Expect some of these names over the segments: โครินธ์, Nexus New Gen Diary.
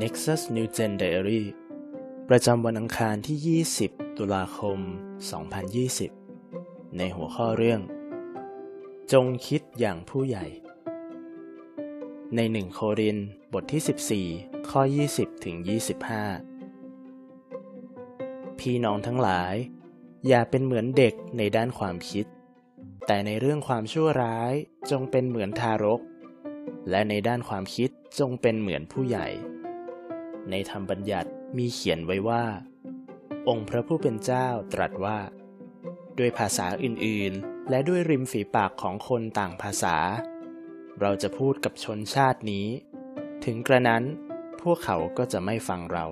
Nexus New Gen Diary ประจำวันอังคารที่20ตุลาคม2020ในหัวข้อเรื่องจงคิดอย่างผู้ใหญ่ใน1โครินธ์บทที่14ข้อ20ถึง25พี่น้องทั้งหลายอย่าเป็นเหมือนเด็กในด้านความคิดแต่ในเรื่องความชั่วร้ายจงเป็นเหมือนทารกและในด้านความคิดจงเป็นเหมือนผู้ใหญ่ในธรรมบัญญัติมีเขียนไว้ว่าองค์พระผู้เป็นเจ้าตรัสว่าด้วยภาษาอื่นๆและด้วยริมฝีปากของคนต่างภาษาเราจะพูดกับชนชาตินี้ถึงกระนั้นพวกเขาก็จะไม่ฟังเรา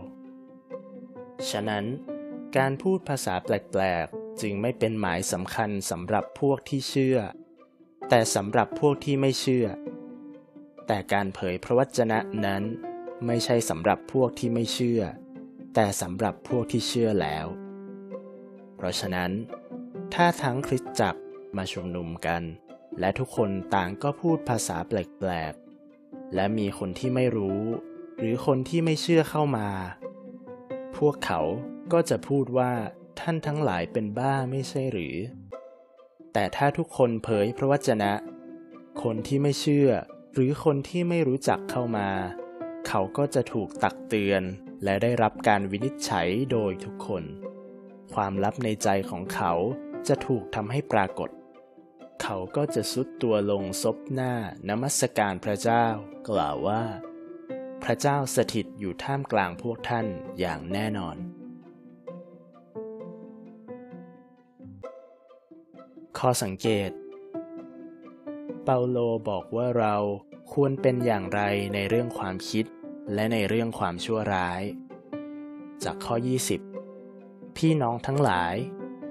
ฉะนั้นการพูดภาษาแปลกๆจึงไม่เป็นหมายสำคัญสำหรับพวกที่เชื่อแต่สำหรับพวกที่ไม่เชื่อแต่การเผยพระวจนะนั้นไม่ใช่สำหรับพวกที่ไม่เชื่อแต่สำหรับพวกที่เชื่อแล้วเพราะฉะนั้นถ้าทั้งคริสตจักรมาชุมนุมกันและทุกคนต่างก็พูดภาษาแปลกๆและมีคนที่ไม่รู้หรือคนที่ไม่เชื่อเข้ามาพวกเขาก็จะพูดว่าท่านทั้งหลายเป็นบ้าไม่ใช่หรือแต่ถ้าทุกคนเผยพระวจนะคนที่ไม่เชื่อหรือคนที่ไม่รู้จักเข้ามาเขาก็จะถูกตักเตือนและได้รับการวินิจฉัยโดยทุกคนความลับในใจของเขาจะถูกทำให้ปรากฏเขาก็จะซุดตัวลงซบหน้านมัสการพระเจ้ากล่าวว่าพระเจ้าสถิตอยู่ท่ามกลางพวกท่านอย่างแน่นอนข้อสังเกตเปาโลบอกว่าเราควรเป็นอย่างไรในเรื่องความคิดและในเรื่องความชั่วร้ายจากข้อ20พี่น้องทั้งหลาย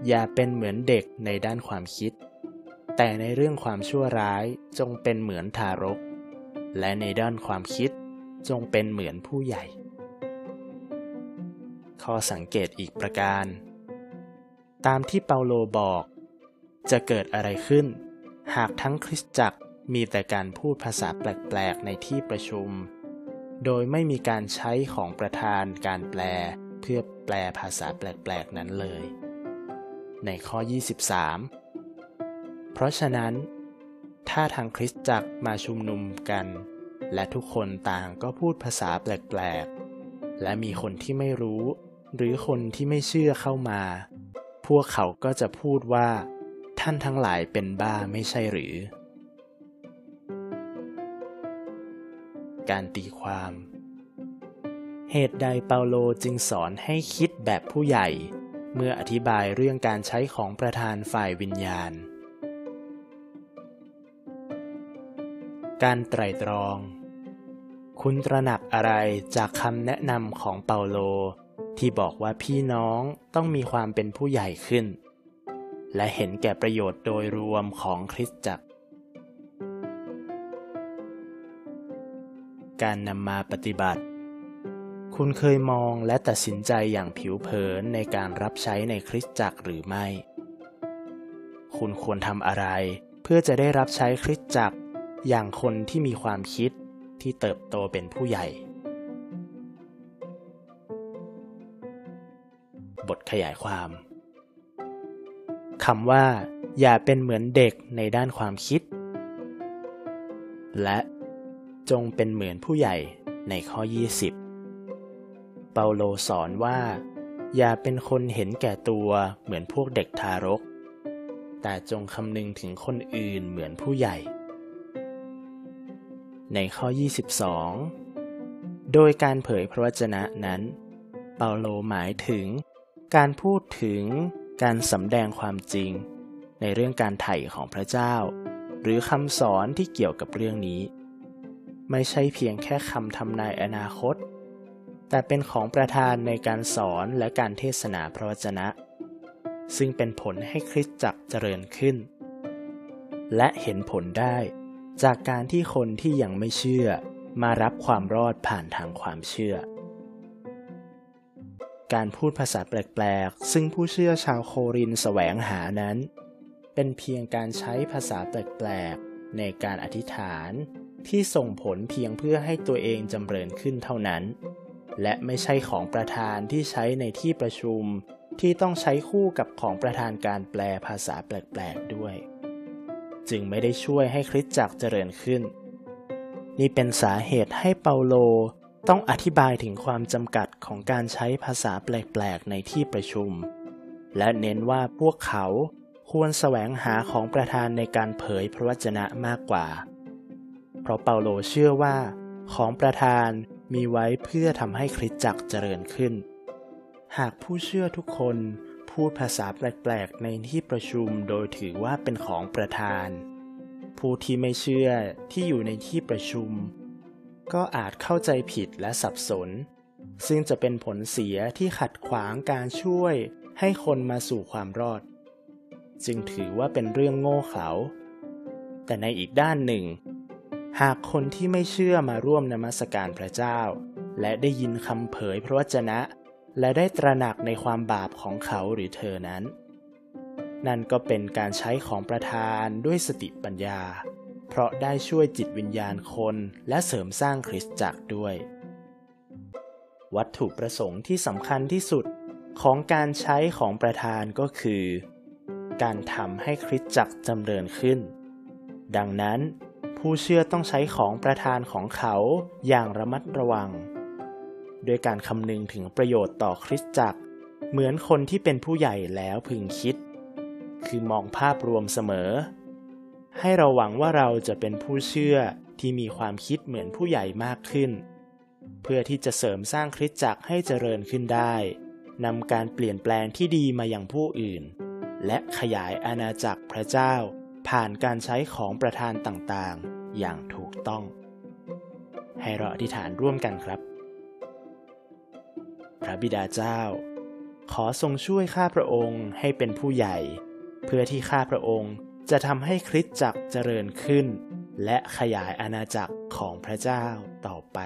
อย่าเป็นเหมือนเด็กในด้านความคิดแต่ในเรื่องความชั่วร้ายจงเป็นเหมือนทารกและในด้านความคิดจงเป็นเหมือนผู้ใหญ่ข้อสังเกตอีกประการตามที่เปาโลบอกจะเกิดอะไรขึ้นหากทั้งคริสตจักรมีแต่การพูดภาษาแปลกๆในที่ประชุมโดยไม่มีการใช้ของประธานการแปลเพื่อแปลภาษาแปลกๆนั้นเลยในข้อ23เพราะฉะนั้นถ้าทางคริสตจักรมาชุมนุมกันและทุกคนต่างก็พูดภาษาแปลกๆและมีคนที่ไม่รู้หรือคนที่ไม่เชื่อเข้ามาพวกเขาก็จะพูดว่าท่านทั้งหลายเป็นบ้าไม่ใช่หรือการตีความเหตุใดเปาโลจึงสอนให้คิดแบบผู้ใหญ่เมื่ออธิบายเรื่องการใช้ของประธานฝ่ายวิญญาณการไตร่ตรองคุณตระหนักอะไรจากคำแนะนำของเปาโลที่บอกว่าพี่น้องต้องมีความเป็นผู้ใหญ่ขึ้นและเห็นแก่ประโยชน์โดยรวมของคริสตจักรการนำมาปฏิบัติคุณเคยมองและตัดสินใจอย่างผิวเผินในการรับใช้ในคริสตจักรหรือไม่คุณควรทำอะไรเพื่อจะได้รับใช้คริสตจักรอย่างคนที่มีความคิดที่เติบโตเป็นผู้ใหญ่บทขยายความคำว่าอย่าเป็นเหมือนเด็กในด้านความคิดและจงเป็นเหมือนผู้ใหญ่ในข้อ20เปาโลสอนว่าอย่าเป็นคนเห็นแก่ตัวเหมือนพวกเด็กทารกแต่จงคำนึงถึงคนอื่นเหมือนผู้ใหญ่ในข้อ22โดยการเผยพระวจนะนั้นเปาโลหมายถึงการพูดถึงการสำแดงความจริงในเรื่องการไถ่ของพระเจ้าหรือคำสอนที่เกี่ยวกับเรื่องนี้ไม่ใช่เพียงแค่คำทำนายอนาคตแต่เป็นของประธานในการสอนและการเทศนาพระวจนะซึ่งเป็นผลให้คริสตจักรเจริญขึ้นและเห็นผลได้จากการที่คนที่ยังไม่เชื่อมารับความรอดผ่านทางความเชื่อการพูดภาษาแปลกๆซึ่งผู้เชื่อชาวโครินธ์แสวงหานั้นเป็นเพียงการใช้ภาษาแปลกๆในการอธิษฐานที่ส่งผลเพียงเพื่อให้ตัวเองจำเริญขึ้นเท่านั้น และไม่ใช่ของประธานที่ใช้ในที่ประชุมที่ต้องใช้คู่กับของประธานการแปลภาษาแปลกๆด้วยจึงไม่ได้ช่วยให้คริสตจักรเจริญขึ้นนี่เป็นสาเหตุให้เปาโลต้องอธิบายถึงความจำกัดของการใช้ภาษาแปลกๆในที่ประชุมและเน้นว่าพวกเขาควรแสวงหาของประธานในการเผยพระวจนะมากกว่าเพราะเปาโลเชื่อว่าของประธานมีไว้เพื่อทำให้คริสตจักรเจริญขึ้นหากผู้เชื่อทุกคนพูดภาษาแปลกๆในที่ประชุมโดยถือว่าเป็นของประธานผู้ที่ไม่เชื่อที่อยู่ในที่ประชุมก็อาจเข้าใจผิดและสับสนซึ่งจะเป็นผลเสียที่ขัดขวางการช่วยให้คนมาสู่ความรอดจึงถือว่าเป็นเรื่องโง่เขลาแต่ในอีกด้านหนึ่งหากคนที่ไม่เชื่อมาร่วมนมัสการพระเจ้าและได้ยินคำเผยพระวจนะและได้ตระหนักในความบาปของเขาหรือเธอนั้นนั่นก็เป็นการใช้ของประธานด้วยสติปัญญาเพราะได้ช่วยจิตวิญญาณคนและเสริมสร้างคริสตจักรด้วยวัตถุประสงค์ที่สำคัญที่สุดของการใช้ของประธานก็คือการทำให้คริสตจักรเจริญขึ้นดังนั้นผู้เชื่อต้องใช้ของประธานของเขาอย่างระมัดระวังโดยการคำนึงถึงประโยชน์ต่อคริสตจักรเหมือนคนที่เป็นผู้ใหญ่แล้วพึงคิดคือมองภาพรวมเสมอให้เราหวังว่าเราจะเป็นผู้เชื่อที่มีความคิดเหมือนผู้ใหญ่มากขึ้นเพื่อที่จะเสริมสร้างคริสตจักรให้เจริญขึ้นได้นำการเปลี่ยนแปลงที่ดีมาอย่างผู้อื่นและขยายอาณาจักรพระเจ้าผ่านการใช้ของประธานต่างๆอย่างถูกต้องให้เราอธิษฐานร่วมกันครับพระบิดาเจ้าขอทรงช่วยข้าพระองค์ให้เป็นผู้ใหญ่เพื่อที่ข้าพระองค์จะทำให้คริสตจักรเจริญขึ้นและขยายอาณาจักรของพระเจ้าต่อไป